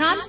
ಟ್ರಾನ್ಸ್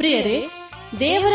ಪ್ರಿಯರೇ, ದೇವರ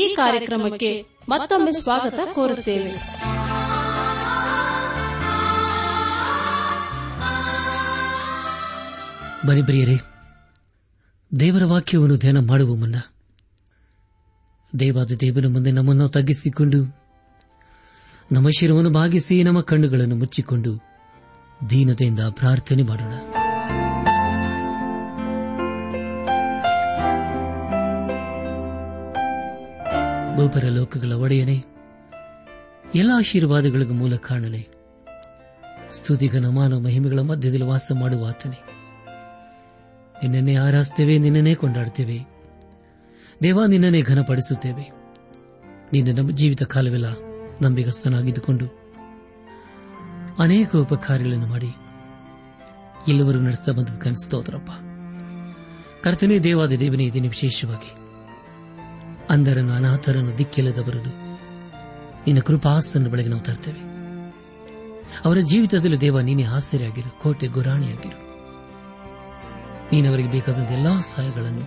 ಈ ಕಾರ್ಯಕ್ರಮಕ್ಕೆ ಮತ್ತೊಮ್ಮೆ ಸ್ವಾಗತ ಕೋರುತ್ತೇವೆ. ಬನ್ನಿ ಪ್ರಿಯರೇ, ದೇವರ ವಾಕ್ಯವನ್ನು ಧ್ಯಾನ ಮಾಡುವ ಮುನ್ನ ದೇವಾದ ದೇವನ ಮುಂದೆ ನಮ್ಮನ್ನು ತಗ್ಗಿಸಿಕೊಂಡು, ನಮ್ಮ ಶಿರವನ್ನು ಭಾಗಿಸಿ, ನಮ್ಮ ಕಣ್ಣುಗಳನ್ನು ಮುಚ್ಚಿಕೊಂಡು ದೀನತೆಯಿಂದ ಪ್ರಾರ್ಥನೆ ಮಾಡೋಣ. ಬಹುಪರ ಲೋಕಗಳ ಒಡೆಯನೆ, ಎಲ್ಲ ಆಶೀರ್ವಾದಗಳಿಗೂ ಮೂಲ ಕಾರಣನೆ, ಸ್ತುತಿಗನ ಮಾನ ಮಹಿಮೆಗಳ ಮಧ್ಯದಲ್ಲಿ ವಾಸ ಮಾಡುವ ಆತನೇ, ನಿನ್ನನ್ನೇ ಆರಾಧಿಸುತ್ತೇವೆ, ನಿನ್ನನ್ನೇ ಕೊಂಡಾಡುತ್ತೇವೆ ದೇವ, ನಿನ್ನನ್ನೇ ಘನಪಡಿಸುತ್ತೇವೆ. ನಿನ್ನ ನಮ್ಮ ಜೀವಿತ ಕಾಲವೆಲ್ಲ ನಂಬಿಗಸ್ತನಾಗಿದ್ದುಕೊಂಡು ಅನೇಕ ಉಪಕಾರ್ಯಗಳನ್ನು ಮಾಡಿ ಎಲ್ಲವರೆಗೂ ನಡೆಸ್ತಾ ಬಂದದಕ್ಕೆ ಸ್ತೋತ್ರಪ್ಪ. ಕರ್ತನೇ, ದೇವಾದ ದೇವನೇ, ಇದೀನಿ ವಿಶೇಷವಾಗಿ ಅಂಧರನ್ನು, ಅನಾಥರನ್ನು, ದಿಕ್ಕಿಲ್ಲದವರನ್ನು ನಿನ್ನ ಕೃಪಾಸನ ಬಳಿಗೆ ನಾವು ತರ್ತೇವೆ. ಅವರ ಜೀವಿತದಲ್ಲಿ ದೇವ ನೀನೇ ಆಸರೆಯಾಗಿರು, ಕೋಟೆ ಗುರಾಣಿಯಾಗಿರು. ನೀನವರಿಗೆ ಬೇಕಾದಂಥ ಎಲ್ಲಾ ಸಹಾಯಗಳನ್ನು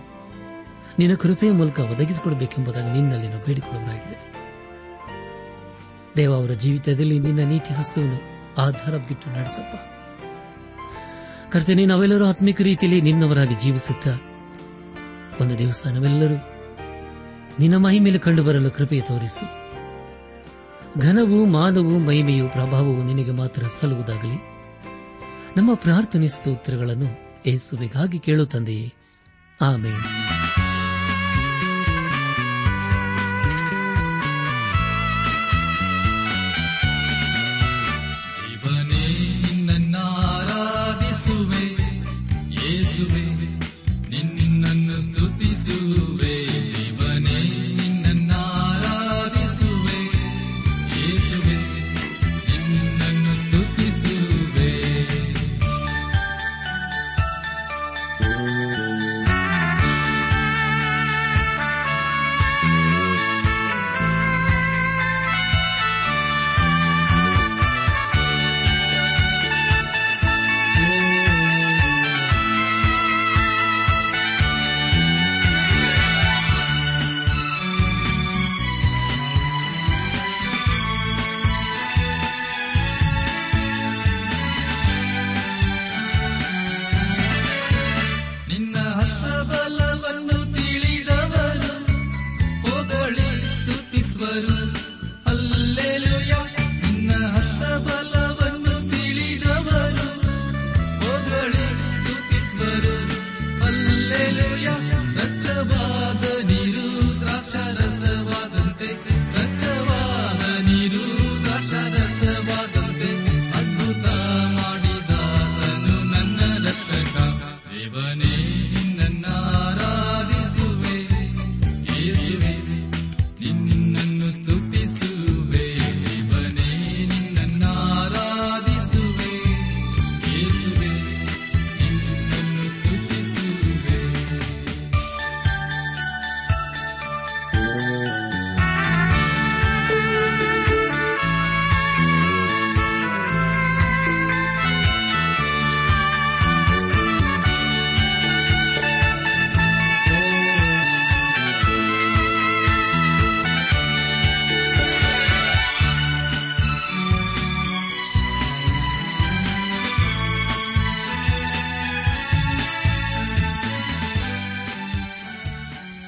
ನಿನ್ನ ಕೃಪೆಯ ಮೂಲಕ ಒದಗಿಸಿಕೊಡಬೇಕೆಂಬುದಾಗಿ ನಿನ್ನಲ್ಲಿ ನಾವು ಬೇಡಿಕೊಳ್ಳಲಾಗಿದ್ದೇವೆ ದೇವ. ಅವರ ಜೀವಿತದಲ್ಲಿ ನಿನ್ನ ನೀತಿ ಹಸ್ತವನ್ನು ಆಧಾರವಾಗಿಟ್ಟು ನಡೆಸಪ್ಪ ಕರ್ತನೇ. ನಾವೆಲ್ಲರೂ ಆತ್ಮಿಕ ರೀತಿಯಲ್ಲಿ ನಿನ್ನವರಾಗಿ ಜೀವಿಸುತ್ತಾ ಒಂದು ದಿವಸ ನಾವೆಲ್ಲರೂ ನಿನ್ನ ಮಹಿಮೆಯಲ್ಲಿ ಕಂಡು ಬರಲು ಕೃಪೆ ತೋರಿಸು. ಘನವೂ ಮಾನವೂ ಮಹಿಮೆಯೂ ಪ್ರಭಾವವು ನಿನಗೆ ಮಾತ್ರ ಸಲ್ಲುವುದಾಗಲಿ. ನಮ್ಮ ಪ್ರಾರ್ಥನೆ ಸ್ತೋತ್ರಗಳನ್ನು ಯೇಸುವಿಗಾಗಿ ಕೇಳು ತಂದೆಯೇ, ಆಮೆನ್.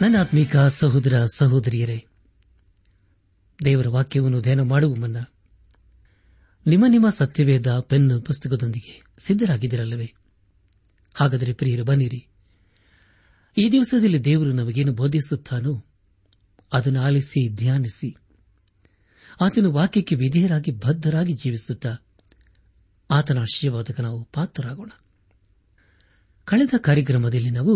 ನನ್ನ ಆತ್ಮೀಕ ಸಹೋದರ ಸಹೋದರಿಯರೇ, ದೇವರ ವಾಕ್ಯವನ್ನು ಧ್ಯಾನ ಮಾಡುವ ಮುನ್ನ ನಿಮ್ಮ ನಿಮ್ಮ ಸತ್ಯವೇದ ಪೆನ್ ಪುಸ್ತಕದೊಂದಿಗೆ ಸಿದ್ದರಾಗಿದ್ದಿರಲ್ಲವೇ? ಹಾಗಾದರೆ ಪ್ರಿಯರು, ಬನ್ನಿರಿ, ಈ ದಿವಸದಲ್ಲಿ ದೇವರು ನಮಗೇನು ಬೋಧಿಸುತ್ತಾನೋ ಅದನ್ನು ಆಲಿಸಿ ಧ್ಯಾನಿಸಿ ಆತನ ವಾಕ್ಯಕ್ಕೆ ವಿಧೇಯರಾಗಿ ಬದ್ಧರಾಗಿ ಜೀವಿಸುತ್ತಾ ಆತನ ಆಶೀರ್ವಾದಕ್ಕೆ ನಾವು ಪಾತ್ರರಾಗೋಣ. ಕಳೆದ ಕಾರ್ಯಕ್ರಮದಲ್ಲಿ ನಾವು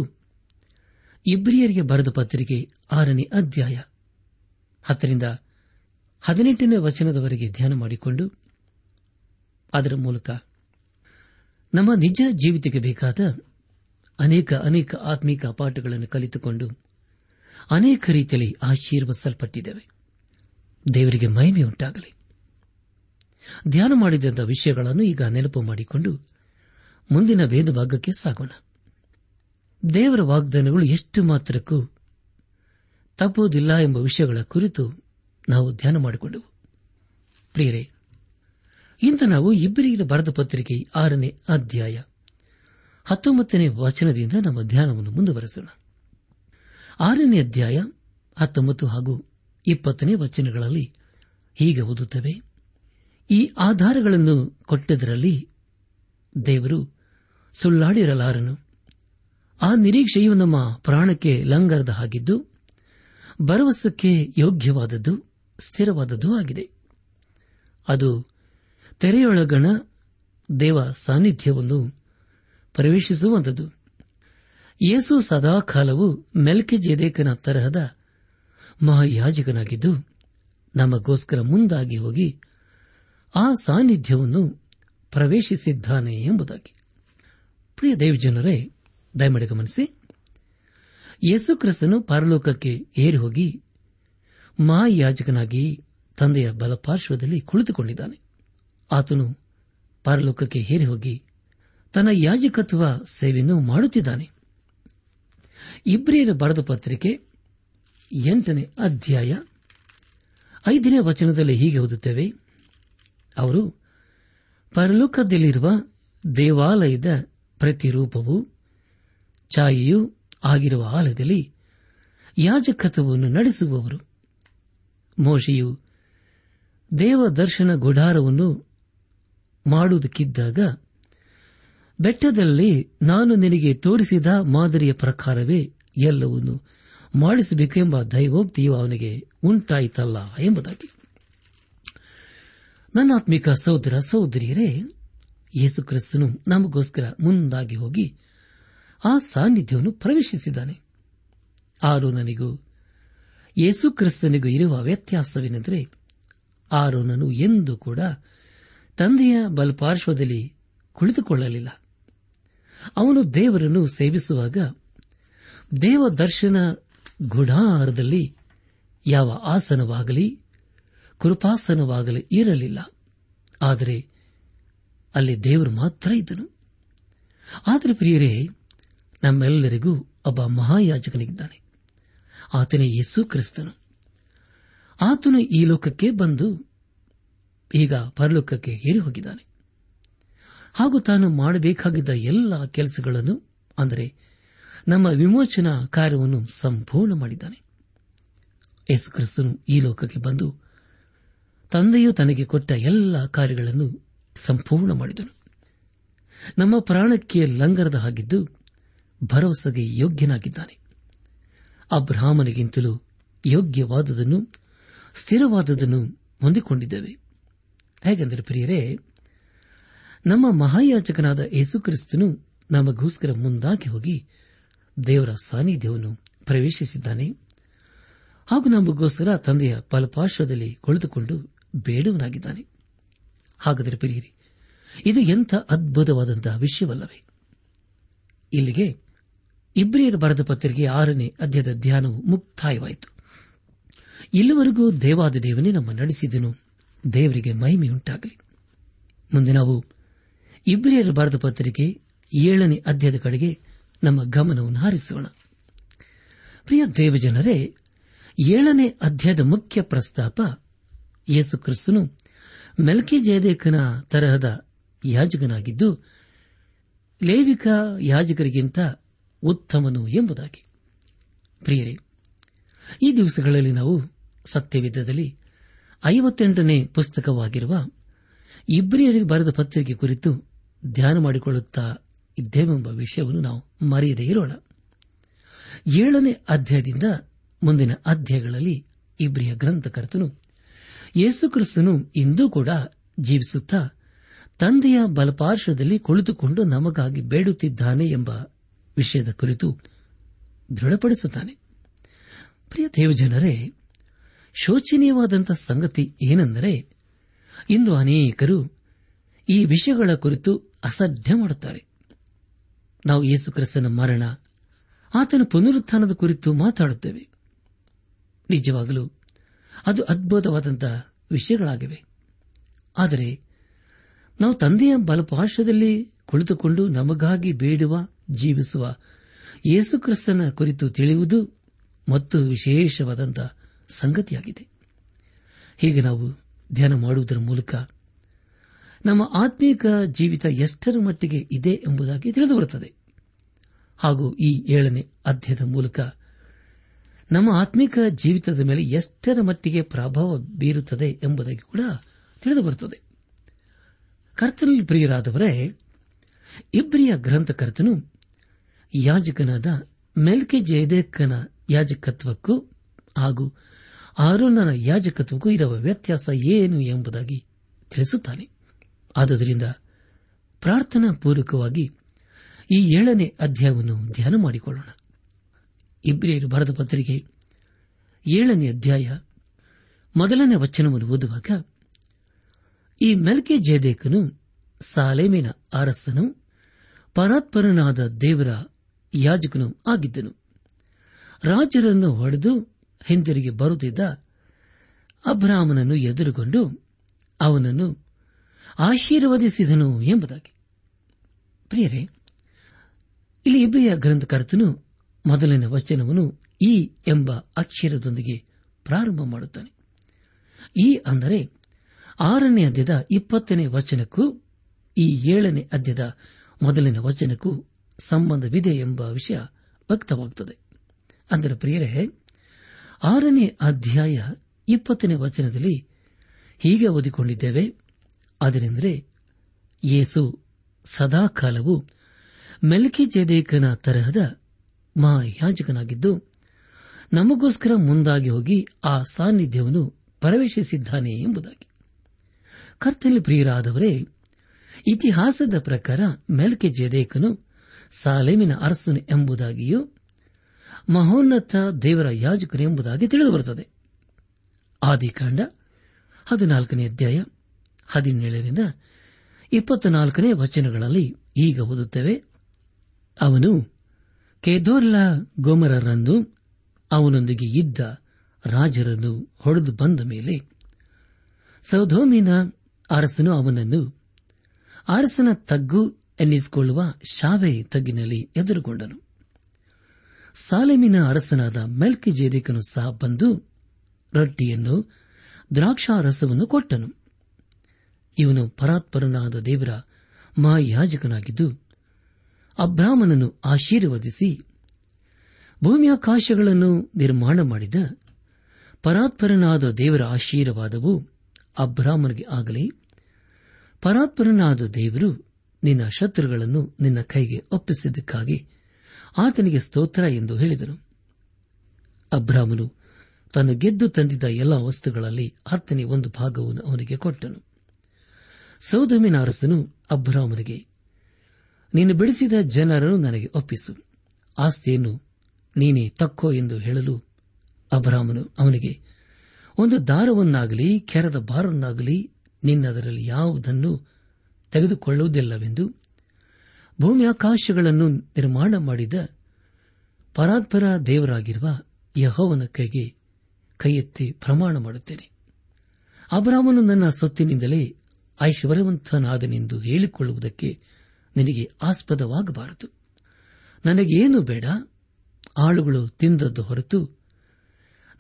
ಇಬ್ರಿಯರಿಗೆ ಬರೆದ ಪತ್ರಿಕೆ 6ನೇ ಅಧ್ಯಾಯ 10ರಿಂದ 18ನೇ ವಚನದವರೆಗೆ ಧ್ಯಾನ ಮಾಡಿಕೊಂಡು ಅದರ ಮೂಲಕ ನಮ್ಮ ನಿಜ ಜೀವಿತಕ್ಕೆ ಬೇಕಾದ ಅನೇಕ ಆತ್ಮೀಕ ಪಾಠಗಳನ್ನು ಕಲಿತುಕೊಂಡು ಅನೇಕ ರೀತಿಯಲ್ಲಿ ಆಶೀರ್ವಸಲ್ಪಟ್ಟಿದ್ದೇವೆ. ದೇವರಿಗೆ ಮಹಿಮೆಯುಂಟಾಗಲಿ. ಧ್ಯಾನ ಮಾಡಿದಂಥ ವಿಷಯಗಳನ್ನು ಈಗ ನೆನಪು ಮಾಡಿಕೊಂಡು ಮುಂದಿನ ವೇದ ಭಾಗಕ್ಕೆ ಸಾಗೋಣ. ದೇವರ ವಾಗ್ದಾನಗಳು ಎಷ್ಟು ಮಾತ್ರಕ್ಕೂ ತಪ್ಪುವುದಿಲ್ಲ ಎಂಬ ವಿಷಯಗಳ ಕುರಿತು ನಾವು ಧ್ಯಾನ ಮಾಡಿಕೊಂಡೆವು. ಪ್ರಿಯರೇ, ಇಂದು ನಾವು ಇಬ್ರಿಯರ ಬರೆದ ಪತ್ರಿಕೆ 6ನೇ ಅಧ್ಯಾಯ 19ನೇ ವಚನದಿಂದ ನಮ್ಮ ಧ್ಯಾನವನ್ನು ಮುಂದುವರೆಸೋಣ. 6ನೇ ಅಧ್ಯಾಯ 19 ಹಾಗೂ 20ನೇ ವಚನಗಳಲ್ಲಿ ಹೀಗೆ ಓದುತ್ತವೆ: ಈ ಆಧಾರಗಳನ್ನು ಕೊಟ್ಟದರಲ್ಲಿ ದೇವರು ಸುಳ್ಳಾಡಿರಲಾರನು. ಆ ನಿರೀಕ್ಷೆಯು ನಮ್ಮ ಪ್ರಾಣಕ್ಕೆ ಲಂಗರದ ಹಾಗಿದ್ದು ಭರವಸಕ್ಕೆ ಯೋಗ್ಯವಾದದ್ದು, ಸ್ಥಿರವಾದದ್ದು ಆಗಿದೆ. ಅದು ತೆರೆಯೊಳಗಣ ದೇವ ಸಾನ್ನಿಧ್ಯವನ್ನು ಪ್ರವೇಶಿಸುವಂಥದ್ದು. ಯೇಸು ಸದಾಕಾಲವು ಮೆಲ್ಕಿಜೆದೇಕನ ತರಹದ ಮಹಾಯಾಜಕನಾಗಿದ್ದು ನಮಗೋಸ್ಕರ ಮುಂದಾಗಿ ಹೋಗಿ ಆ ಸಾನ್ನಿಧ್ಯವನ್ನು ಪ್ರವೇಶಿಸಿದ್ದಾನೆ ಎಂಬುದಾಗಿ. ಪ್ರಿಯ ದೇವಜನರೇ, ದಯಮಾಡಿ ಗಮನಿಸಿ, ಯೇಸು ಕ್ರಿಸ್ತನು ಪರಲೋಕಕ್ಕೆ ಏರಿ ಹೋಗಿ ಮಹಾಯಾಜಕನಾಗಿ ತಂದೆಯ ಬಲಪಾರ್ಶ್ವದಲ್ಲಿ ಕುಳಿತುಕೊಂಡಿದ್ದಾನೆ. ಆತನು ಪರಲೋಕಕ್ಕೆ ಏರಿ ಹೋಗಿ ತನ್ನ ಯಾಜಕತ್ವ ಸೇವೆಯನ್ನು ಮಾಡುತ್ತಿದ್ದಾನೆ. ಇಬ್ರಿಯರ ಬರೆದ ಪತ್ರಿಕೆ 8ನೇ ಅಧ್ಯಾಯ 5ನೇ ವಚನದಲ್ಲಿ ಹೀಗೆ ಓದುತ್ತೇವೆ: ಅವರು ಪರಲೋಕದಲ್ಲಿರುವ ದೇವಾಲಯದ ಪ್ರತಿರೂಪವೂ ಛಾಯೆಯೂ ಆಗಿರುವ ಆಲಯದಲ್ಲಿ ಯಾಜಕತ್ವವನ್ನು ನಡೆಸುವವರು. ಮೋಶೆಯು ದೇವದರ್ಶನ ಗುಡಾರವನ್ನು ಮಾಡುವುದಕ್ಕಿದ್ದಾಗ ಬೆಟ್ಟದಲ್ಲಿ ನಾನು ನಿನಗೆ ತೋರಿಸಿದ ಮಾದರಿಯ ಪ್ರಕಾರವೇ ಎಲ್ಲವನ್ನು ಮಾಡಿಸಬೇಕು ಎಂಬ ದೈವೋಕ್ತಿಯು ಅವನಿಗೆ ಉಂಟಾಯಿತಲ್ಲ ಎಂಬುದಾಗಿ. ನನ್ನ ಆತ್ಮಿಕ ಸಹೋದರ ಸಹೋದರಿಯರೇ, ಯೇಸು ಕ್ರಿಸ್ತನು ನಮಗೋಸ್ಕರ ಮುಂದಾಗಿ ಹೋಗಿ ಆ ಸಾನ್ನಿಧ್ಯವನ್ನು ಪ್ರವೇಶಿಸಿದ್ದಾನೆ. ಆರೋನನಿಗೂ ಯೇಸು ಕ್ರಿಸ್ತನಿಗೂ ಇರುವ ವ್ಯತ್ಯಾಸವೇನೆಂದರೆ, ಆರೋನನು ಎಂದೂ ಕೂಡ ತಂದೆಯ ಬಲಪಾರ್ಶ್ವದಲ್ಲಿ ಕುಳಿತುಕೊಳ್ಳಲಿಲ್ಲ. ಅವನು ದೇವರನ್ನು ಸೇವಿಸುವಾಗ ದೇವದರ್ಶನ ಗುಡಾರದಲ್ಲಿ ಯಾವ ಆಸನವಾಗಲಿ ಕೃಪಾಸನವಾಗಲಿ ಇರಲಿಲ್ಲ. ಆದರೆ ಅಲ್ಲಿ ದೇವರು ಮಾತ್ರ ಇದ್ದನು. ಆದರೆ ಪ್ರಿಯರೇ, ನಮ್ಮೆಲ್ಲರಿಗೂ ಒಬ್ಬ ಮಹಾಯಾಜಕನಿದ್ದಾನೆ. ಆತನೇ ಯೇಸು ಕ್ರಿಸ್ತನು. ಆತನು ಈ ಲೋಕಕ್ಕೆ ಬಂದು ಈಗ ಪರಲೋಕಕ್ಕೆ ಏರಿ ಹೋಗಿದ್ದಾನೆ. ಹಾಗೂ ತಾನು ಮಾಡಬೇಕಾಗಿದ್ದ ಎಲ್ಲ ಕೆಲಸಗಳನ್ನು, ಅಂದರೆ ನಮ್ಮ ವಿಮೋಚನಾ ಕಾರ್ಯವನ್ನು ಸಂಪೂರ್ಣ ಮಾಡಿದ್ದಾನೆ. ಯೇಸು ಕ್ರಿಸ್ತನು ಈ ಲೋಕಕ್ಕೆ ಬಂದು ತಂದೆಯು ತನಗೆ ಕೊಟ್ಟ ಎಲ್ಲ ಕಾರ್ಯಗಳನ್ನು ಸಂಪೂರ್ಣ ಮಾಡಿದನು. ನಮ್ಮ ಪ್ರಾಣಕ್ಕೆ ಲಂಗರದ ಹಾಗಿದ್ದು ಭರವಸೆಗೆ ಯೋಗ್ಯನಾಗಿದ್ದಾನೆ. ಅಬ್ರಹಾಮನಿಗಿಂತಲೂ ಯೋಗ್ಯವಾದದನ್ನು, ಸ್ಥಿರವಾದದನ್ನು ಹೊಂದಿಕೊಂಡಿದ್ದೇವೆ. ಹೇಗೆಂದರೆ ಪ್ರಿಯರೇ, ನಮ್ಮ ಮಹಾಯಾಜಕನಾದ ಯೇಸುಕ್ರಿಸ್ತನು ನಮಗೋಸ್ಕರ ಮುಂದಾಗಿ ಹೋಗಿ ದೇವರ ಸಾನ್ನಿಧ್ಯವನ್ನು ಪ್ರವೇಶಿಸಿದ್ದಾನೆ. ಹಾಗೂ ನಮಗೋಸ್ಕರ ತಂದೆಯ ಫಲಪಾರ್ಶ್ವದಲ್ಲಿ ಕುಳಿತುಕೊಂಡು ಬೇಡುವನಾಗಿದ್ದಾನೆ. ಹಾಗಾದರೆ ಪ್ರಿಯರೇ, ಇದು ಎಂಥ ಅದ್ಭುತವಾದಂತಹ ವಿಷಯವಲ್ಲವೇ? ಇಲ್ಲಿಗೆ ಇಬ್ರಿಯರ ಬರೆದ ಪತ್ರಿಕೆ 6ನೇ ಅಧ್ಯಾಯದ ಧ್ಯಾನವು ಮುಕ್ತಾಯವಾಯಿತು. ಇಲ್ಲಿವರೆಗೂ ದೇವಾದಿದೇವನೇ ನಮ್ಮ ನಡೆಸಿದನು. ದೇವರಿಗೆ ಮಹಿಮೆಯುಂಟಾಗಲಿ. ಮುಂದೆ ನಾವು ಇಬ್ರಿಯರ ಬರೆದ ಪತ್ರಿಕೆ 7ನೇ ಅಧ್ಯಾಯದ ಕಡೆಗೆ ನಮ್ಮ ಗಮನವನ್ನು ಹಾರಿಸೋಣ. ಪ್ರಿಯ ದೇವಜನರೇ, 7ನೇ ಅಧ್ಯಾಯದ ಮುಖ್ಯ ಪ್ರಸ್ತಾಪ ಯೇಸು ಕ್ರಿಸ್ತನು ಮೆಲ್ಕಿಜೆದೇಕನ ತರಹದ ಯಾಜಕನಾಗಿದ್ದು ಲೇವಿಕ ಯಾಜಕರಿಗಿಂತ ಉತ್ತಮನು ಎಂಬುದಾಗಿ. ಪ್ರಿಯರೇ, ಈ ದಿವಸಗಳಲ್ಲಿ ನಾವು ಸತ್ಯವೇದದಲ್ಲಿ 58ನೇ ಪುಸ್ತಕವಾಗಿರುವ ಇಬ್ರಿಯರಿಗೆ ಬರೆದ ಪತ್ರಿಕೆ ಕುರಿತು ಧ್ಯಾನ ಮಾಡಿಕೊಳ್ಳುತ್ತಾ ಇದ್ದೇವೆಂಬ ವಿಷಯವನ್ನು ನಾವು ಮರೆಯದೇ ಇರೋಣ. 7ನೇ ಅಧ್ಯಾಯದಿಂದ ಮುಂದಿನ ಅಧ್ಯಾಯಗಳಲ್ಲಿ ಇಬ್ರಿಯ ಗ್ರಂಥಕರ್ತನು ಯೇಸುಕ್ರಿಸ್ತನು ಇಂದೂ ಕೂಡ ಜೀವಿಸುತ್ತಾ ತಂದೆಯ ಬಲಪಾರ್ಶ್ವದಲ್ಲಿ ಕುಳಿತುಕೊಂಡು ನಮಗಾಗಿ ಬೇಡುತ್ತಿದ್ದಾನೆ ಎಂಬ ವಿಷಯದ ಕುರಿತು ದೃಢಪಡಿಸುತ್ತಾನೆ. ಪ್ರಿಯ ದೇವಜನರೇ, ಶೋಚನೀಯವಾದಂಥ ಸಂಗತಿ ಏನೆಂದರೆ, ಇಂದು ಅನೇಕರು ಈ ವಿಷಯಗಳ ಕುರಿತು ಅಸಡ್ಡೆ ಮಾಡುತ್ತಾರೆ. ನಾವು ಯೇಸುಕ್ರಿಸ್ತನ ಮರಣ, ಆತನ ಪುನರುತ್ಥಾನದ ಕುರಿತು ಮಾತಾಡುತ್ತೇವೆ. ನಿಜವಾಗಲೂ ಅದು ಅದ್ಭುತವಾದಂತಹ ವಿಷಯಗಳಾಗಿವೆ. ಆದರೆ ನಾವು ತಂದೆಯ ಬಲಪಾರ್ಶ್ವದಲ್ಲಿ ಕುಳಿತುಕೊಂಡು ನಮಗಾಗಿ ಬೇಡುವ, ಜೀವಿಸುವ ಯೇಸುಕ್ರಿಸ್ತನ ಕುರಿತು ತಿಳಿಯುವುದು ಮತ್ತು ವಿಶೇಷವಾದಂಥ ಸಂಗತಿಯಾಗಿದೆ. ಹೀಗೆ ನಾವು ಧ್ಯಾನ ಮಾಡುವುದರ ಮೂಲಕ ನಮ್ಮ ಆತ್ಮೀಕ ಜೀವಿತ ಎಷ್ಟರ ಮಟ್ಟಿಗೆ ಇದೆ ಎಂಬುದಾಗಿ ತಿಳಿದುಬರುತ್ತದೆ. ಹಾಗೂ ಈ 7ನೇ ಅಧ್ಯಾಯದ ಮೂಲಕ ನಮ್ಮ ಆತ್ಮಿಕ ಜೀವಿತದ ಮೇಲೆ ಎಷ್ಟರ ಮಟ್ಟಿಗೆ ಪ್ರಭಾವ ಬೀರುತ್ತದೆ ಎಂಬುದಾಗಿ ಕೂಡ ತಿಳಿದುಬರುತ್ತದೆ. ಕರ್ತನಲ್ಲಿ ಪ್ರಿಯರಾದವರೇ, ಇಬ್ರಿಯ ಗ್ರಂಥಕರ್ತನು ಯಾಜಕನಾದ ಮೆಲ್ಕಿಜೆದೇಕನ ಯಾಜಕತ್ವಕ್ಕೂ ಹಾಗೂ ಆರೋನನ ಯಾಜಕತ್ವಕ್ಕೂ ಇರುವ ವ್ಯತ್ಯಾಸ ಏನು ಎಂಬುದಾಗಿ ತಿಳಿಸುತ್ತಾನೆ. ಆದ್ದರಿಂದ ಪ್ರಾರ್ಥನಾ ಪೂರ್ವಕವಾಗಿ ಈ 7ನೇ ಅಧ್ಯಾಯವನ್ನು ಧ್ಯಾನ ಮಾಡಿಕೊಳ್ಳೋಣ. ಇಬ್ರಿಯರು ಬರೆದ ಪತ್ರಿಕೆ 7ನೇ ಅಧ್ಯಾಯ 1ನೇ ವಚನವನ್ನು ಓದುವಾಗ, ಈ ಮೆಲ್ಕಿಜೆದೇಕನು ಸಾಲೇಮಿನ ಅರಸನು, ಪರಾತ್ಪರನಾದ ದೇವರ ಯಾಜಕನೂ ಆಗಿದ್ದನು. ರಾಜರನ್ನು ಹೊಡೆದು ಹಿಂದಿರುಗಿ ಬರುತ್ತಿದ್ದ ಅಬ್ರಾಮನನ್ನು ಎದುರುಗೊಂಡು ಅವನನ್ನು ಆಶೀರ್ವದಿಸಿದನು ಎಂಬುದಾಗಿ. ಪ್ರಿಯರೇ, ಇಲ್ಲಿ ಇಬ್ರಿಯ ಗ್ರಂಥಕರ್ತನು 1ನೇ ವಚನವನ್ನು ಈ ಎಂಬ ಅಕ್ಷರದೊಂದಿಗೆ ಪ್ರಾರಂಭ ಮಾಡುತ್ತಾನೆ. ಈ ಅಂದರೆ 6ನೇ ಅಧ್ಯಾಯದ 20ನೇ ವಚನಕ್ಕೂ ಈ 7ನೇ ಅಧ್ಯಾಯದ 1ನೇ ವಚನಕ್ಕೂ ಸಂಬಂಧವಿದೆ ಎಂಬ ವಿಷಯ ವ್ಯಕ್ತವಾಗುತ್ತದೆ. ಅಂದರೆ ಪ್ರಿಯರೇ, 6ನೇ ಅಧ್ಯಾಯ 20ನೇ ವಚನದಲ್ಲಿ ಹೀಗೆ ಓದಿಕೊಂಡಿದ್ದೇವೆ, ಅದನೆಂದರೆ ಯೇಸು ಸದಾಕಾಲವು ಮೆಲ್ಕಿಜೆದೇಕನ ತರಹದ ಮಹಾಯಾಜಕನಾಗಿದ್ದು ನಮಗೋಸ್ಕರ ಮುಂದಾಗಿ ಹೋಗಿ ಆ ಸಾನ್ನಿಧ್ಯವನ್ನು ಪ್ರವೇಶಿಸಿದ್ದಾನೆ ಎಂಬುದಾಗಿ. ಕರ್ತನಲ್ಲಿ ಪ್ರಿಯರಾದವರೇ, ಇತಿಹಾಸದ ಪ್ರಕಾರ ಮೆಲ್ಕಿಜೆದೇಕನು ಸಾಲೇಮಿನ ಅರಸನು ಎಂಬುದಾಗಿಯೂ ಮಹೋನ್ನತ ದೇವರ ಯಾಜಕನು ಎಂಬುದಾಗಿ ತಿಳಿದುಬರುತ್ತದೆ. ಆದಿಕಾಂಡ 14ನೇ ಅಧ್ಯಾಯ 17ರಿಂದ 24ನೇ ವಚನಗಳಲ್ಲಿ ಈಗ ಓದುತ್ತೇವೆ, ಅವನು ಕೆದೋರ್ಲಾ ಗೋಮರರನ್ನು ಅವನೊಂದಿಗೆ ಇದ್ದ ರಾಜರನ್ನು ಹೊಡೆದು ಬಂದ ಮೇಲೆ ಸೌಧೋಮಿನ ಅರಸನು ಅವನನ್ನು ಅರಸನ ತಗ್ಗು ಎನ್ನಿಸಿಕೊಳ್ಳುವ ಶಾವೆ ತಗ್ಗಿನಲ್ಲಿ ಎದುರುಗೊಂಡನು. ಸಾಲೇಮಿನ ಅರಸನಾದ ಮೆಲ್ಕಿಜೆದೇಕನು ಸಹ ಬಂದು ರೊಟ್ಟಿಯನ್ನು ದ್ರಾಕ್ಷಾರಸವನ್ನು ಕೊಟ್ಟನು. ಇವನು ಪರಾತ್ಪರನಾದ ದೇವರ ಮಹಾಯಾಜಕನಾಗಿದ್ದು ಅಬ್ರಾಮನನ್ನು ಆಶೀರ್ವದಿಸಿ ಭೂಮಿಯಾಕಾಶಗಳನ್ನು ನಿರ್ಮಾಣ ಮಾಡಿದ ಪರಾತ್ಪರನಾದ ದೇವರ ಆಶೀರ್ವಾದವು ಅಬ್ರಾಮನಿಗೆ ಆಗಲಿ. ಪರಾತ್ಪರನಾದ ದೇವರು ನಿನ್ನ ಶತ್ರುಗಳನ್ನು ನಿನ್ನ ಕೈಗೆ ಒಪ್ಪಿಸಿದ್ದಕ್ಕಾಗಿ ಆತನಿಗೆ ಸ್ತೋತ್ರ ಎಂದು ಹೇಳಿದನು. ಅಬ್ರಾಮನು ತಾನು ಗೆದ್ದು ತಂದಿದ್ದ ಎಲ್ಲಾ ವಸ್ತುಗಳಲ್ಲಿ 1/10 ಭಾಗವನ್ನು ಅವನಿಗೆ ಕೊಟ್ಟನು. ಸೌದಮಿನ ಅರಸನು ಅಬ್ರಾಮನಿಗೆ, ನೀನು ಬಿಡಿಸಿದ ಜನರನ್ನು ನನಗೆ ಒಪ್ಪಿಸು, ಆಸ್ತಿಯನ್ನು ನೀನೇ ತಕ್ಕೋ ಎಂದು ಹೇಳಲು ಅಬ್ರಾಮನು ಅವನಿಗೆ, ಒಂದು ದಾರವನ್ನಾಗಲಿ ಕೆರದ ಬಾರನ್ನಾಗಲಿ ನಿನ್ನದರಲ್ಲಿ ಯಾವುದನ್ನು ತೆಗೆದುಕೊಳ್ಳುವುದಿಲ್ಲವೆಂದು ಭೂಮ್ಯಾಕಾಶಗಳನ್ನು ನಿರ್ಮಾಣ ಮಾಡಿದ ಪರಾತ್ಪರ ದೇವರಾಗಿರುವ ಯೆಹೋವನ ಕೈಗೆ ಕೈಯೆತ್ತಿ ಪ್ರಮಾಣ ಮಾಡುತ್ತೇನೆ. ಅಬ್ರಾಮನು ನನ್ನ ಸೊತ್ತಿನಿಂದಲೇ ಐಶ್ವರ್ಯವಂತನಾದನೆಂದು ಹೇಳಿಕೊಳ್ಳುವುದಕ್ಕೆ ನಿನಗೆ ಆಸ್ಪದವಾಗಬಾರದು. ನನಗೇನು ಬೇಡ, ಆಳುಗಳು ತಿಂದದ್ದು ಹೊರತು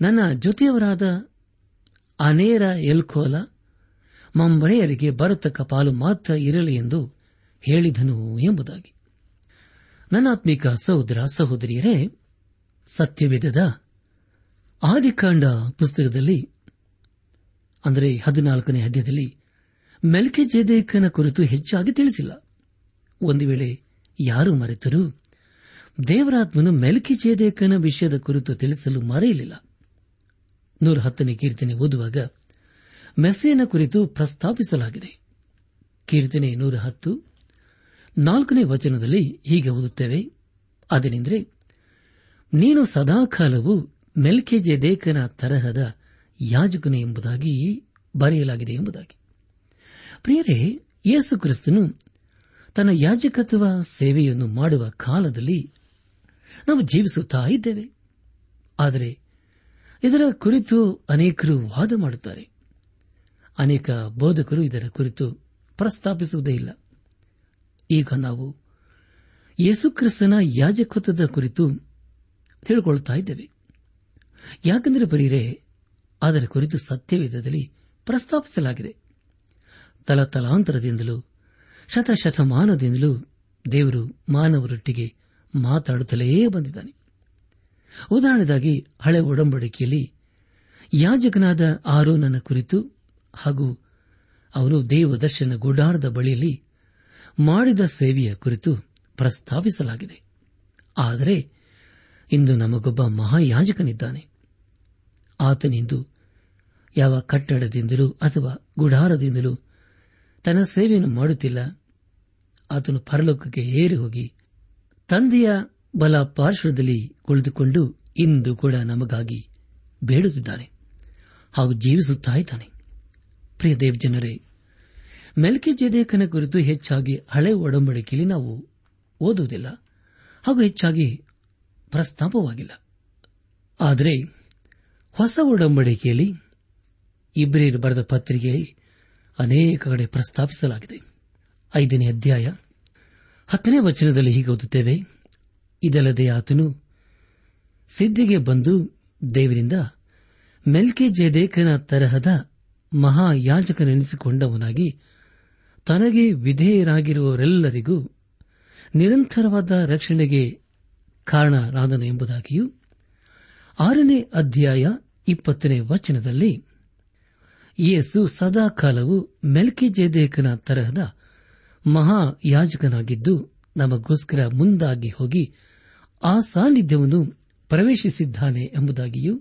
ನನ್ನ ಜೊತೆಯವರಾದ ಅನೇರ, ಎಲ್ಕೋಲ, ಮಂಬರೆಯರಿಗೆ ಬರತಕ್ಕ ಪಾಲು ಮಾತ್ರ ಇರಲಿ ಎಂದು ಹೇಳಿದನು ಎಂಬುದಾಗಿ. ನನ್ನಾತ್ಮೀಕ ಸಹೋದರ ಸಹೋದರಿಯರೇ, ಸತ್ಯವೇದದ ಆದಿಕಾಂಡ ಪುಸ್ತಕದಲ್ಲಿ ಅಂದರೆ 14ನೇ ಅಧ್ಯಾಯದಲ್ಲಿ ಮೆಲ್ಕಿಜೆದೇಕನ ಕುರಿತು ಹೆಚ್ಚಾಗಿ ತಿಳಿಸಿಲ್ಲ. ಒಂದು ವೇಳೆ ಯಾರು ಮರೆತರೂ ದೇವರಾತ್ಮನು ಮೆಲ್ಕಿಜೆದೇಕನ ವಿಷಯದ ಕುರಿತು ತಿಳಿಸಲು ಮರೆಯಲಿಲ್ಲ. 110ನೇ ಕೀರ್ತನೆ ಓದುವಾಗ ಮೆಸ್ಸೇನ ಕುರಿತು ಪ್ರಸ್ತಾಪಿಸಲಾಗಿದೆ. ಕೀರ್ತನೆ 110 4ನೇ ವಚನದಲ್ಲಿ ಹೀಗೆ ಓದುತ್ತೇವೆ, ಅದೇನೆಂದರೆ, ನೀನು ಸದಾಕಾಲವು ಮೆಲ್ಕಿಜೆದೇಕನ ತರಹದ ಯಾಜಕನು ಎಂಬುದಾಗಿ ಬರೆಯಲಾಗಿದೆ ಎಂಬುದಾಗಿ. ಪ್ರಿಯರೇ, ಯೇಸು ಕ್ರಿಸ್ತನು ತನ್ನ ಯಾಜಕತ್ವ ಸೇವೆಯನ್ನು ಮಾಡುವ ಕಾಲದಲ್ಲಿ ನಾವು ಜೀವಿಸುತ್ತಾ ಇದ್ದೇವೆ. ಆದರೆ ಇದರ ಕುರಿತು ಅನೇಕರು ವಾದ ಮಾಡುತ್ತಾರೆ. ಅನೇಕ ಬೋಧಕರು ಇದರ ಕುರಿತು ಪ್ರಸ್ತಾಪಿಸುವುದೇ ಇಲ್ಲ. ಈಗ ನಾವು ಯೇಸುಕ್ರಿಸ್ತನ ಯಾಜಕತ್ವದ ಕುರಿತು ತಿಳಿದುಕೊಳ್ಳುತ್ತಾ ಇದ್ದೇವೆ. ಯಾಕೆಂದರೆ ಬರೀರೆ ಅದರ ಕುರಿತು ಸತ್ಯವೇದದಲ್ಲಿ ಪ್ರಸ್ತಾಪಿಸಲಾಗಿದೆ. ತಲತಲಾಂತರದಿಂದಲೂ ಶತಶತಮಾನದಿಂದಲೂ ದೇವರು ಮಾನವರೊಟ್ಟಿಗೆ ಮಾತಾಡುತ್ತಲೇ ಬಂದಿದ್ದಾನೆ. ಉದಾಹರಣೆಗಾಗಿ ಹಳೆ ಒಡಂಬಡಿಕೆಯಲ್ಲಿ ಯಾಜಕನಾದ ಆರೋನನ ಕುರಿತು ಹಾಗೂ ಅವನು ದೇವದರ್ಶನ ಗುಡಾರದ ಬಳಿಯಲ್ಲಿ ಮಾಡಿದ ಸೇವೆಯ ಕುರಿತು ಪ್ರಸ್ತಾಪಿಸಲಾಗಿದೆ. ಆದರೆ ಇಂದು ನಮಗೊಬ್ಬ ಮಹಾಯಾಜಕನಿದ್ದಾನೆ. ಆತನಿಂದು ಯಾವ ಕಟ್ಟಡದಿಂದಲೂ ಅಥವಾ ಗುಡಾರದಿಂದಲೂ ತನ್ನ ಸೇವೆಯನ್ನು ಮಾಡುತ್ತಿಲ್ಲ. ಆತನು ಪರಲೋಕಕ್ಕೆ ಏರಿ ಹೋಗಿ ತಂದೆಯ ಬಲ ಪಾರ್ಶ್ವದಲ್ಲಿ ಕುಳಿತುಕೊಂಡು ಇಂದು ಕೂಡ ನಮಗಾಗಿ ಬೇಡುತ್ತಿದ್ದಾನೆ ಹಾಗೂ ಜೀವಿಸುತ್ತಾ ಇದ್ದಾನೆ. ಪ್ರಿಯ ದೇವಜನರೇ, ಮೆಲ್ಕಿಜೆದೇಕನ ಕುರಿತು ಹೆಚ್ಚಾಗಿ ಹಳೆ ಒಡಂಬಡಿಕೆಯಲ್ಲಿ ನಾವು ಓದುವುದಿಲ್ಲ ಹಾಗೂ ಹೆಚ್ಚಾಗಿ ಪ್ರಸ್ತಾಪವಾಗಿಲ್ಲ. ಆದರೆ ಹೊಸ ಒಡಂಬಡಿಕೆಯಲ್ಲಿ ಇಬ್ರಿಯರು ಬರೆದ ಪತ್ರಿಕೆ ಅನೇಕ ಕಡೆ ಪ್ರಸ್ತಾಪಿಸಲಾಗಿದೆ. 5ನೇ ಅಧ್ಯಾಯ 10ನೇ ವಚನದಲ್ಲಿ ಹೀಗೆ ಓದುತ್ತೇವೆ, ಇದಲ್ಲದೆ ಆತನು ಸಿದ್ಧಿಗೆ ಬಂದು ದೇವರಿಂದ ಮೆಲ್ಕಿಜೆದೇಕನ ತರಹದ ಮಹಾಯಾಜಕನೆನಿಸಿಕೊಂಡವನಾಗಿ ತನಗೆ ವಿಧೇಯರಾಗಿರುವವರೆಲ್ಲರಿಗೂ ನಿರಂತರವಾದ ರಕ್ಷಣೆಗೆ ಕಾರಣರಾದನು ಎಂಬುದಾಗಿಯೂ 6ನೇ ಅಧ್ಯಾಯ 20ನೇ ವಚನದಲ್ಲಿ ಯೇಸು ಸದಾಕಾಲವು ಮೆಲ್ಕಿಜೆದೇಕನ ತರಹದ ಮಹಾಯಾಜಕನಾಗಿದ್ದು ನಮಗೋಸ್ಕರ ಮುಂದಾಗಿ ಹೋಗಿ ಆ ಸಾನ್ನಿಧ್ಯವನ್ನು ಪ್ರವೇಶಿಸಿದ್ದಾನೆ ಎಂಬುದಾಗಿಯೂ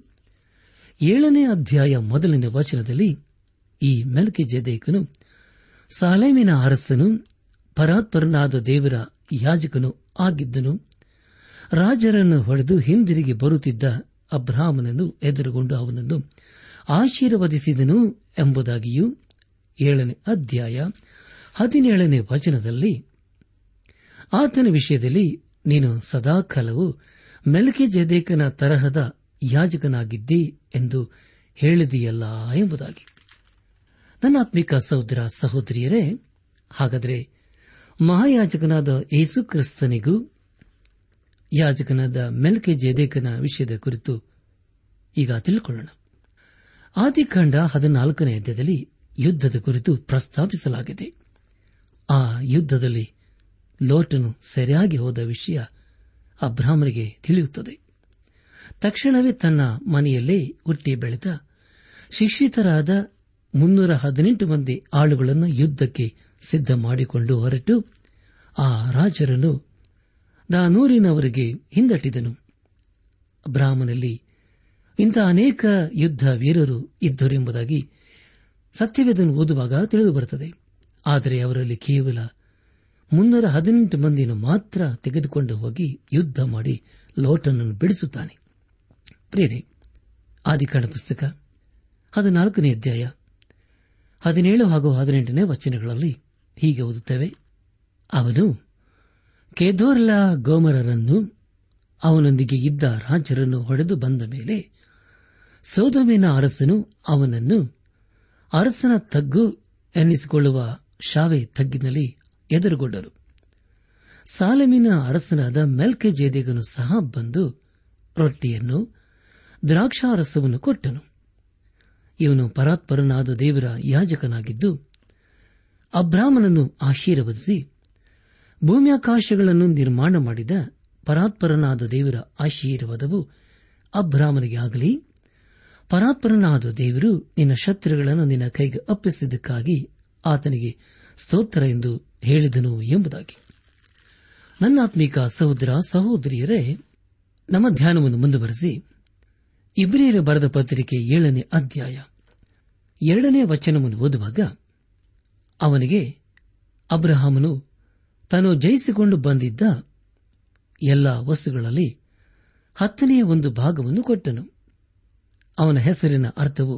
7ನೇ ಅಧ್ಯಾಯ 1ನೇ ವಚನದಲ್ಲಿ ಈ ಮೆಲ್ಕಿಜೆದೇಕನು ಸಾಲೇಮಿನ ಅರಸನು, ಪರಾತ್ಪರನಾದ ದೇವರ ಯಾಜಕನು ಆಗಿದ್ದನು. ರಾಜರನ್ನು ಹೊಡೆದು ಹಿಂದಿರುಗಿ ಬರುತ್ತಿದ್ದ ಅಬ್ರಹಾಮನನ್ನು ಎದುರುಗೊಂಡು ಅವನನ್ನು ಆಶೀರ್ವದಿಸಿದನು ಎಂಬುದಾಗಿಯೂ 7ನೇ ಅಧ್ಯಾಯ 17ನೇ ವಚನದಲ್ಲಿ ಆತನ ವಿಷಯದಲ್ಲಿ ನೀನು ಸದಾಕಾಲವು ಮೆಲ್ಕಿಜೆದೇಕನ ತರಹದ ಯಾಜಕನಾಗಿದ್ದಿ ಎಂದು ಹೇಳಿದೆಯಲ್ಲ ಎಂಬುದಾಗಿ. ನನ್ನ ಆತ್ಮಿಕ ಸಹೋದರ ಸಹೋದರಿಯರೇ, ಹಾಗಾದರೆ ಮಹಾಯಾಜಕನಾದ ಯೇಸು ಕ್ರಿಸ್ತನಿಗೂ ಯಾಜಕನಾದ ಮೆಲ್ಕಿಜೆದೇಕನ ವಿಷಯದ ಕುರಿತು ಈಗ ತಿಳಿದುಕೊಳ್ಳೋಣ. ಆದಿಕಾಂಡ 14ನೇ ಅಧ್ಯಾಯದಲ್ಲಿ ಯುದ್ಧದ ಕುರಿತು ಪ್ರಸ್ತಾಪಿಸಲಾಗಿದೆ. ಆ ಯುದ್ಧದಲ್ಲಿ ಲೋಟನು ಸೆರೆಯಾಗಿ ಹೋದ ವಿಷಯ ಅಬ್ರಾಹ್ಮನಿಗೆ ತಿಳಿಯುತ್ತದೆ. ತಕ್ಷಣವೇ ತನ್ನ ಮನೆಯಲ್ಲೇ ಹುಟ್ಟಿ ಬೆಳೆದ ಶಿಕ್ಷಿತರಾದ 318 ಮಂದಿ ಆಳುಗಳನ್ನು ಯುದ್ಧಕ್ಕೆ ಸಿದ್ಧ ಮಾಡಿಕೊಂಡು ಹೊರಟು ಆ ರಾಜರನ್ನು ದಾನೂರಿನವರಿಗೆ ಹಿಂದಟ್ಟಿದನು. ಬ್ರಾಹ್ಮಣನಲ್ಲಿ ಇಂಥ ಅನೇಕ ಯುದ್ಧ ವೀರರು ಇದ್ದರು ಎಂಬುದಾಗಿ ಸತ್ಯವೇದನ್ನು ಓದುವಾಗ ತಿಳಿದುಬರುತ್ತದೆ. ಆದರೆ ಅವರಲ್ಲಿ ಕೇವಲ 318 ಮಂದಿಯನ್ನು ಮಾತ್ರ ತೆಗೆದುಕೊಂಡು ಹೋಗಿ ಯುದ್ಧ ಮಾಡಿ ಲೋಟನನ್ನು ಬಿಡಿಸುತ್ತಾನೆ. ಪ್ರಿಯರೇ, ಆದಿಕಾಂಡ ಪುಸ್ತಕ 14ನೇ ಅಧ್ಯಾಯ 17 ಹಾಗೂ 18ನೇ ವಚನಗಳಲ್ಲಿ ಹೀಗೆ ಓದುತ್ತೇವೆ, ಅವನು ಕೇದೋರ್ಲ ಗೋಮರರನ್ನು ಅವನೊಂದಿಗೆ ಇದ್ದ ರಾಜರನ್ನು ಹೊಡೆದು ಬಂದ ಮೇಲೆ ಸೋದೋಮಿನ ಅರಸನು ಅವನನ್ನು ಅರಸನ ತಗ್ಗು ಎನ್ನಿಸಿಕೊಳ್ಳುವ ಶಾವೆ ತಗ್ಗಿನಲ್ಲಿ ಎದುರುಗೊಂಡರು. ಸಾಲೇಮಿನ ಅರಸನಾದ ಮೆಲ್ಕಿಜೆದೇಕನು ಸಹ ಬಂದು ರೊಟ್ಟಿಯನ್ನು ದ್ರಾಕ್ಷಾರಸವನ್ನು ಕೊಟ್ಟನು. ಇವನು ಪರಾತ್ಪರನಾದ ದೇವರ ಯಾಜಕನಾಗಿದ್ದು ಅಬ್ರಾಹ್ಮನನ್ನು ಆಶೀರ್ವದಿಸಿ ಭೂಮ್ಯಾಕಾಶಗಳನ್ನು ನಿರ್ಮಾಣ ಮಾಡಿದ ಪರಾತ್ಪರನಾದ ದೇವರ ಆಶೀರ್ವಾದವು ಅಬ್ರಾಹ್ಮನಿಗೆ ಆಗಲಿ, ಪರಾತ್ಪರನಾದ ದೇವರು ನಿನ್ನ ಶತ್ರುಗಳನ್ನು ನಿನ್ನ ಕೈಗೆ ಅಪ್ಪಿಸಿದ್ದಕ್ಕಾಗಿ ಆತನಿಗೆ ಸ್ತೋತ್ರ ಎಂದು ಹೇಳಿದನು ಎಂಬುದಾಗಿ. ನನ್ನಾತ್ಮೀಕ ಸಹೋದರ ಸಹೋದರಿಯರೇ, ನಮ್ಮ ಧ್ಯಾನವನ್ನು ಮುಂದುವರೆಸಿ ಇಬ್ರಿಯರ ಬರೆದ ಪತ್ರಿಕೆ 7ನೇ ಅಧ್ಯಾಯ 2ನೇ ವಚನವನ್ನು ಓದುವಾಗ, ಅವನಿಗೆ ಅಬ್ರಹಾಮನು ತಾನು ಜಯಿಸಿಕೊಂಡು ಬಂದಿದ್ದ ಎಲ್ಲ ವಸ್ತುಗಳಲ್ಲಿ 1/10 ಭಾಗವನ್ನು ಕೊಟ್ಟನು. ಅವನ ಹೆಸರಿನ ಅರ್ಥವು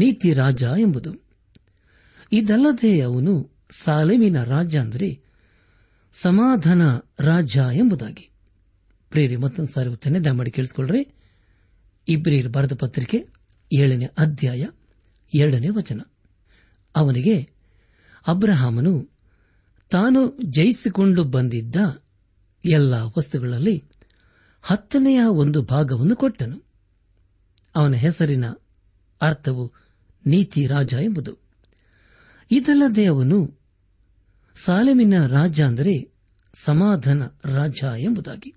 ನೀತಿ ರಾಜ ಎಂಬುದು. ಇದಲ್ಲದೆ ಅವನು ಸಾಲೇಮಿನ ರಾಜ ಅಂದರೆ ಸಮಾಧಾನ ರಾಜ ಎಂಬುದಾಗಿ. ಪ್ರೇರಿ ಮತ್ತೊಂದು ಸಾರಿ ಉತ್ತನೆ ದಯಮಾಡಿ ಕೇಳಿಸಿಕೊಳ್ಳ್ರೆ. ಇಬ್ರಿಯರ ಬರೆದ ಪತ್ರಿಕೆ 7ನೇ ಅಧ್ಯಾಯ 2ನೇ ವಚನ, ಅವನಿಗೆ ಅಬ್ರಹಾಮನು ತಾನು ಜಯಿಸಿಕೊಂಡು ಬಂದಿದ್ದ ಎಲ್ಲ ವಸ್ತುಗಳಲ್ಲಿ 1/10 ಭಾಗವನ್ನು ಕೊಟ್ಟನು. ಅವನ ಹೆಸರಿನ ಅರ್ಥವು ನೀತಿ ರಾಜ ಎಂಬುದು. ಇದಲ್ಲದೆ ಅವನು ಸಾಲೇಮಿನ ರಾಜ ಅಂದರೆ ಸಮಾಧಾನ ರಾಜ ಎಂಬುದಾಗಿ.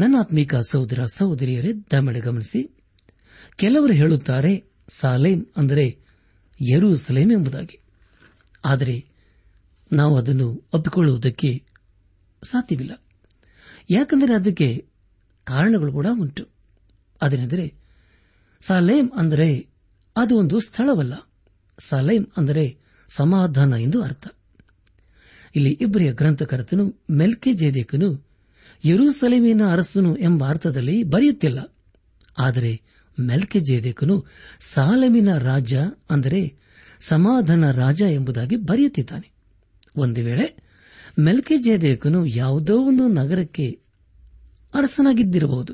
ನನ್ನ ಆತ್ಮೀಕ ಸಹೋದರ ಸಹೋದರಿಯರೇ, ದಯಮಾಡಿ ಗಮನಿಸಿ, ಕೆಲವರು ಹೇಳುತ್ತಾರೆ ಸಾಲೇಮ್ ಅಂದರೆ ಯೆರೂಸಲೇಮ್ ಎಂಬುದಾಗಿ. ಆದರೆ ನಾವು ಅದನ್ನು ಒಪ್ಪಿಕೊಳ್ಳುವುದಕ್ಕೆ ಸಾಧ್ಯವಿಲ್ಲ, ಯಾಕೆಂದರೆ ಅದಕ್ಕೆ ಕಾರಣಗಳು ಕೂಡ ಉಂಟು. ಅದೇನೆಂದರೆ, ಸಾಲೇಮ್ ಅಂದರೆ ಅದು ಒಂದು ಸ್ಥಳವಲ್ಲ, ಸಾಲೇಮ್ ಅಂದರೆ ಸಮಾಧಾನ ಎಂದು ಅರ್ಥ. ಇಲ್ಲಿ ಇಬ್ರಿಯ ಗ್ರಂಥಕರ್ತನು ಮೆಲ್ಕಿಜೆದೇಕನು ಯೆರೂಸಲೇಮಿನ ಅರಸನು ಎಂಬ ಅರ್ಥದಲ್ಲಿ ಬರೆಯುತ್ತಿಲ್ಲ, ಆದರೆ ಮೆಲ್ಕಿಜೆದೇಕನು ಸಾಲೇಮಿನ ರಾಜ ಅಂದರೆ ಸಮಾಧಾನ ರಾಜ ಎಂಬುದಾಗಿ ಬರೆಯುತ್ತಿದ್ದಾನೆ. ಒಂದು ವೇಳೆ ಮೆಲ್ಕಿಜೆದೇಕನು ಯಾವುದೋ ಒಂದು ನಗರಕ್ಕೆ ಅರಸನಾಗಿದ್ದಿರಬಹುದು,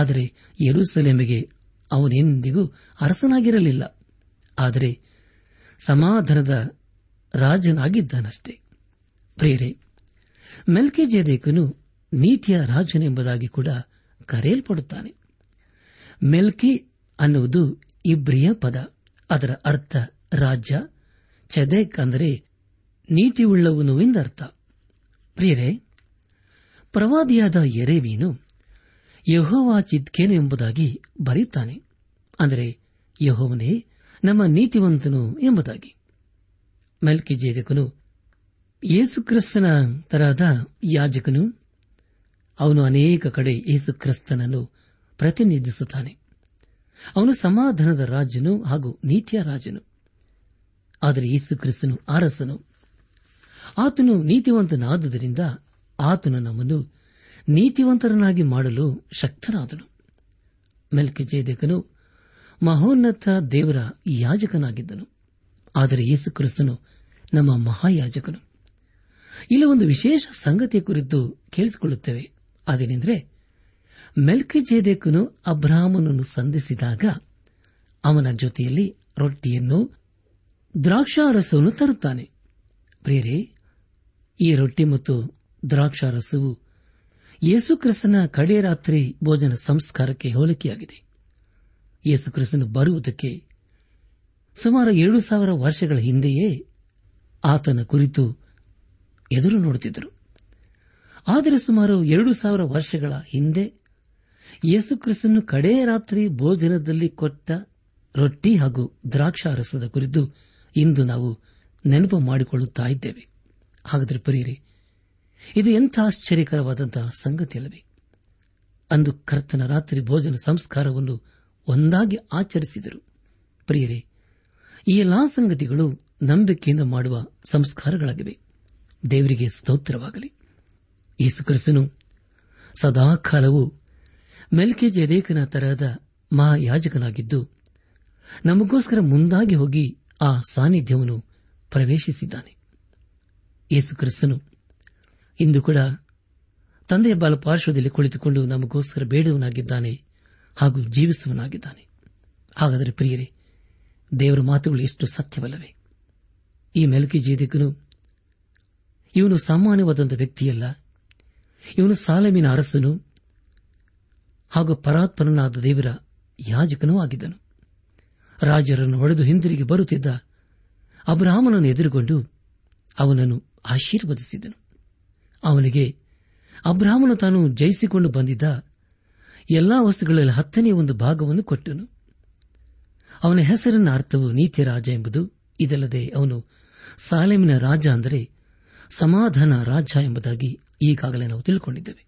ಆದರೆ ಯೆರೂಸಲೇಮಿಗೆ ಅವನೆಂದಿಗೂ ಅರಸನಾಗಿರಲಿಲ್ಲ, ಆದರೆ ಸಮಾಧಾನದ ರಾಜನಾಗಿದ್ದಾನಷ್ಟೇ. ಪ್ರಿಯರೇ, ಮೆಲ್ಕಿಜೆದೇಕನು ನೀತಿಯ ರಾಜನೆಂಬುದಾಗಿ ಕೂಡ ಕರೆಯಲ್ಪಡುತ್ತಾನೆ. ಮೆಲ್ಕಿ ಅನ್ನುವುದು ಇಬ್ರಿಯ ಪದ, ಅದರ ಅರ್ಥ ರಾಜ್ಯ. ಚೆದೆಕ್ ಅಂದರೆ ನೀತಿಯುಳ್ಳವನು ಎಂದರ್ಥ. ಪ್ರಿಯರೇ, ಪ್ರವಾದಿಯಾದ ಯೆರೆಮೀಯನು ಯೆಹೋವ ಚಿದ್ಕೇನು ಎಂಬುದಾಗಿ ಬರೆಯುತ್ತಾನೆ, ಅಂದರೆ ಯೆಹೋವನೇ ನಮ್ಮ ನೀತಿವಂತನು ಎಂಬುದಾಗಿ. ಮೆಲ್ಕಿಜೆದೇಕನು ಯೇಸುಕ್ರಿಸ್ತನ ತರಹದ ಯಾಜಕನು, ಅವನು ಅನೇಕ ಕಡೆ ಯೇಸುಕ್ರಿಸ್ತನನ್ನು ಪ್ರತಿನಿಧಿಸುತ್ತಾನೆ. ಅವನು ಸಮಾಧಾನದ ರಾಜನು ಹಾಗೂ ನೀತಿಯ ರಾಜನು. ಆದರೆ ಯೇಸುಕ್ರಿಸ್ತನು ಅರಸನು, ಆತನು ನೀತಿವಂತನಾದುದರಿಂದ ಆತನು ನಮ್ಮನ್ನು ನೀತಿವಂತರನ್ನಾಗಿ ಮಾಡಲು ಶಕ್ತನಾದನು. ಮೆಲ್ಕಿಜೆದೇಕನು ಮಹೋನ್ನತ ದೇವರ ಯಾಜಕನಾಗಿದ್ದನು, ಆದರೆ ಯೇಸುಕ್ರಿಸ್ತನು ನಮ್ಮ ಮಹಾಯಾಜಕನು. ಇಲ್ಲಿ ಒಂದು ವಿಶೇಷ ಸಂಗತಿಯ ಕುರಿತು ಕೇಳಿಸಿಕೊಳ್ಳುತ್ತೇವೆ. ಅದೇನೆಂದರೆ, ಮೆಲ್ಕಿಜೆದೇಕನು ಅಬ್ರಹಾಮನನ್ನು ಸಂಧಿಸಿದಾಗ ಅವನ ಜೊತೆಯಲ್ಲಿ ರೊಟ್ಟಿಯನ್ನು ದ್ರಾಕ್ಷಾರಸವನ್ನು ತರುತ್ತಾನೆ. ಪ್ರಿಯರೇ, ಈ ರೊಟ್ಟಿ ಮತ್ತು ದ್ರಾಕ್ಷಾರಸವು ಯೇಸುಕ್ರಿಸ್ತನ ಕಡೆ ರಾತ್ರಿ ಭೋಜನ ಸಂಸ್ಕಾರಕ್ಕೆ ಹೋಲಿಕೆಯಾಗಿದೆ. ಯೇಸುಕ್ರಿಸ್ತನು ಬರುವುದಕ್ಕೆ ಸುಮಾರು 7,000 ವರ್ಷಗಳ ಹಿಂದೆಯೇ ಆತನ ಕುರಿತು ಎದುರು ನೋಡುತ್ತಿದ್ದರು. ಆದರೆ ಸುಮಾರು 2,000 ವರ್ಷಗಳ ಹಿಂದೆ ಯೇಸುಕ್ರಿಸ್ತನು ಕಡೇ ರಾತ್ರಿ ಭೋಜನದಲ್ಲಿ ಕೊಟ್ಟ ರೊಟ್ಟಿ ಹಾಗೂ ದ್ರಾಕ್ಷಾರಸದ ಕುರಿತು ಇಂದು ನಾವು ನೆನಪು ಮಾಡಿಕೊಳ್ಳುತ್ತಾ ಇದ್ದೇವೆ. ಹಾಗಾದರೆ ಪ್ರಿಯರೇ, ಇದು ಎಂಥ ಆಶ್ಚರ್ಯಕರವಾದಂತಹ ಸಂಗತಿಯಲ್ಲವೇ? ಅಂದು ಕರ್ತನ ರಾತ್ರಿ ಭೋಜನ ಸಂಸ್ಕಾರವನ್ನು ಒಂದಾಗಿ ಆಚರಿಸಿದರು. ಪ್ರಿಯರೇ, ಈ ಎಲ್ಲಾ ಸಂಗತಿಗಳು ನಂಬಿಕೆಯಿಂದ ಮಾಡುವ ಸಂಸ್ಕಾರಗಳಾಗಿವೆ. ದೇವರಿಗೆ ಸ್ತೋತ್ರವಾಗಲಿ. ಯೇಸುಕ್ರಿಸ್ತನು ಸದಾಕಾಲವೂ ಮೆಲ್ಕಿಜೆದೇಕನ ತರಹದ ಮಹಾಯಾಜಕನಾಗಿದ್ದು ನಮಗೋಸ್ಕರ ಮುಂದಾಗಿ ಹೋಗಿ ಆ ಸಾನ್ನಿಧ್ಯವನ್ನು ಪ್ರವೇಶಿಸಿದ್ದಾನೆ. ಯೇಸುಕ್ರಿಸ್ತನು ಇಂದು ಕೂಡ ತಂದೆಯ ಬಲಪಾರ್ಶ್ವದಲ್ಲಿ ಕುಳಿತುಕೊಂಡು ನಮಗೋಸ್ಕರ ಬೇಡುವನಾಗಿದ್ದಾನೆ ಹಾಗೂ ಜೀವಿಸುವನಾಗಿದ್ದಾನೆ. ಹಾಗಾದರೆ ಪ್ರಿಯರೇ, ದೇವರ ಮಾತುಗಳು ಎಷ್ಟು ಸತ್ಯವಲ್ಲವೇ? ಈ ಮೆಲ್ಕಿಜೆದೇಕನು ಇವನು ಸಾಮಾನ್ಯವಾದಂಥ ವ್ಯಕ್ತಿಯಲ್ಲ, ಇವನು ಸಾಲೇಮಿನ ಅರಸನು ಹಾಗೂ ಪರಾತ್ಪರನಾದ ದೇವರ ಯಾಜಕನೂ ಆಗಿದ್ದನು. ರಾಜರನ್ನು ಹೊಡೆದು ಹಿಂದಿರುಗಿ ಬರುತ್ತಿದ್ದ ಅಬ್ರಹಾಮನನ್ನು ಎದುರುಗೊಂಡು ಅವನನ್ನು ಆಶೀರ್ವದಿಸಿದನು. ಅವನಿಗೆ ಅಬ್ರಹಾಮನು ತಾನು ಜಯಿಸಿಕೊಂಡು ಬಂದಿದ್ದ ಎಲ್ಲಾ ವಸ್ತುಗಳಲ್ಲಿ 10ನೇ ಒಂದು ಭಾಗವನ್ನು ಕೊಟ್ಟನು. ಅವನ ಹೆಸರಿನ ಅರ್ಥವು ನೀತಿಯ ರಾಜ ಎಂಬುದು. ಇದಲ್ಲದೆ ಅವನು ಸಾಲೆಮಿನ ರಾಜ ಅಂದರೆ ಸಮಾಧಾನ ರಾಜ ಎಂಬುದಾಗಿ ಈಗಾಗಲೇ ನಾವು ತಿಳಿದುಕೊಂಡಿದ್ದೇವೆ.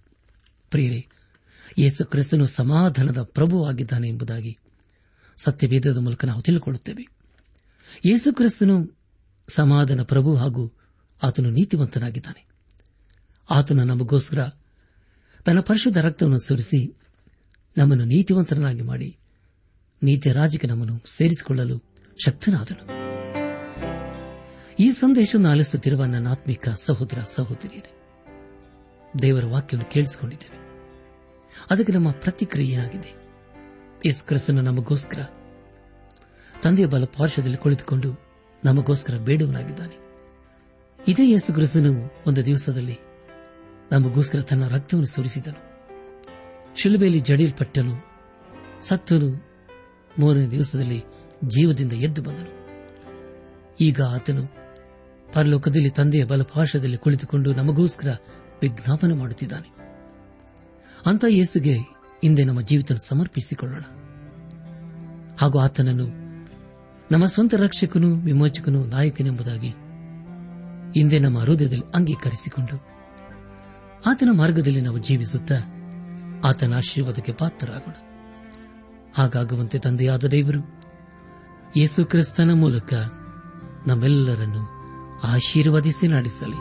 ಪ್ರಿಯರೇ, ಯೇಸು ಕ್ರಿಸ್ತನು ಸಮಾಧಾನದ ಪ್ರಭುವಾಗಿದ್ದಾನೆ ಎಂಬುದಾಗಿ ಸತ್ಯವೇದದ ಮೂಲಕ ನಾವು ತಿಳಿದುಕೊಳ್ಳುತ್ತೇವೆ. ಯೇಸು ಕ್ರಿಸ್ತನು ಸಮಾಧಾನ ಪ್ರಭು ಹಾಗೂ ಆತನು ನೀತಿವಂತನಾಗಿದ್ದಾನೆ. ಆತನು ನಮಗೋಸ್ಕರ ತನ್ನ ಪರಿಶುದ್ಧ ರಕ್ತವನ್ನು ಸುರಿಸಿ ನಮ್ಮನ್ನು ನೀತಿವಂತರನ್ನಾಗಿ ಮಾಡಿ ನೀತಿಯ ರಾಜ್ಯಕ್ಕೆ ನಮ್ಮನ್ನು ಸೇರಿಸಿಕೊಳ್ಳಲು ಶಕ್ತನಾದನು. ಈ ಸಂದೇಶವನ್ನು ಆಲಿಸುತ್ತಿರುವ ನನ್ನ ಆತ್ಮಿಕ ಸಹೋದರ ಸಹೋದರಿಯರೇ, ದೇವರ ವಾಕ್ಯವನ್ನು ಕೇಳಿಸಿಕೊಂಡಿದ್ದೇವೆ. ಅದಕ್ಕೆ ನಮ್ಮ ಪ್ರತಿಕ್ರಿಯೆ ಏನಾಗಿದೆ? ಯೇಸು ಕ್ರಿಸ್ತನು ನಮಗೋಸ್ಕರ ತಂದೆಯ ಬಲ ಪಾರ್ಶ್ವದಲ್ಲಿ ಕುಳಿತುಕೊಂಡು ನಮಗೋಸ್ಕರ ಬೇಡುವನಾಗಿದ್ದಾನೆ. ಇದೇ ಯೇಸು ಕ್ರಿಸ್ತನು ಒಂದು ದಿವಸದಲ್ಲಿ ನಮಗೋಸ್ಕರ ತನ್ನ ರಕ್ತವನ್ನು ಸುರಿಸಿದನು. ಶಿಲುಬೆಯಲ್ಲಿ ಜಡಿಯಲ್ಪಟ್ಟನು, ಸತ್ತನು, 3ನೇ ದಿವಸದಲ್ಲಿ ಜೀವದಿಂದ ಎದ್ದು ಬಂದನು. ಈಗ ಆತನು ಪರಲೋಕದಲ್ಲಿ ತಂದೆಯ ಬಲಪಾರ್ಶ್ವದಲ್ಲಿ ಕುಳಿತುಕೊಂಡು ನಮಗೋಸ್ಕರ ವಿಜ್ಞಾಪನೆ ಮಾಡುತ್ತಿದ್ದಾನೆ. ಅಂತ ಯೇಸುಗೆ ಹಿಂದೆ ನಮ್ಮ ಜೀವಿತ ಸಮರ್ಪಿಸಿಕೊಳ್ಳೋಣ ಹಾಗೂ ಆತನನ್ನು ನಮ್ಮ ಸ್ವಂತ ರಕ್ಷಕನು, ವಿಮೋಚಕನು, ನಾಯಕನೆಂಬುದಾಗಿ ಹಿಂದೆ ನಮ್ಮ ಹೃದಯದಲ್ಲಿ ಅಂಗೀಕರಿಸಿಕೊಂಡು ಆತನ ಮಾರ್ಗದಲ್ಲಿ ನಾವು ಜೀವಿಸುತ್ತಾ ಆತನ ಆಶೀರ್ವಾದಕ್ಕೆ ಪಾತ್ರರಾಗೋಣ. ಹಾಗಾಗುವಂತೆ ತಂದೆಯಾದ ದೇವರು ಯೇಸು ಕ್ರಿಸ್ತನ ಮೂಲಕ ನಮ್ಮೆಲ್ಲರನ್ನು ಆಶೀರ್ವದಿಸಿ ನಡೆಸಲಿ.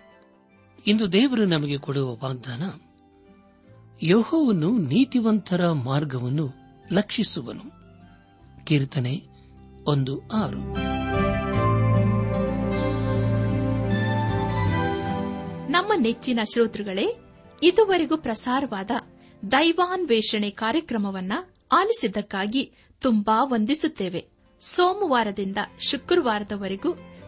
ಇಂದು ದೇವರು ನಮಗೆ ಕೊಡುವ ವಾಗ್ದಾನ, ಯೆಹೋವನು ನೀತಿವಂತರ ಮಾರ್ಗವನ್ನು ಲಕ್ಷಿಸುವನು. ಕೀರ್ತನೆ 1:6. ನಮ್ಮ ನೆಚ್ಚಿನ ಶ್ರೋತೃಗಳೇ, ಇದುವರೆಗೂ ಪ್ರಸಾರವಾದ ದೈವಾನ್ವೇಷಣೆ ಕಾರ್ಯಕ್ರಮವನ್ನು ಆಲಿಸಿದ್ದಕ್ಕಾಗಿ ತುಂಬಾ ವಂದಿಸುತ್ತೇವೆ. ಸೋಮವಾರದಿಂದ ಶುಕ್ರವಾರದವರೆಗೂ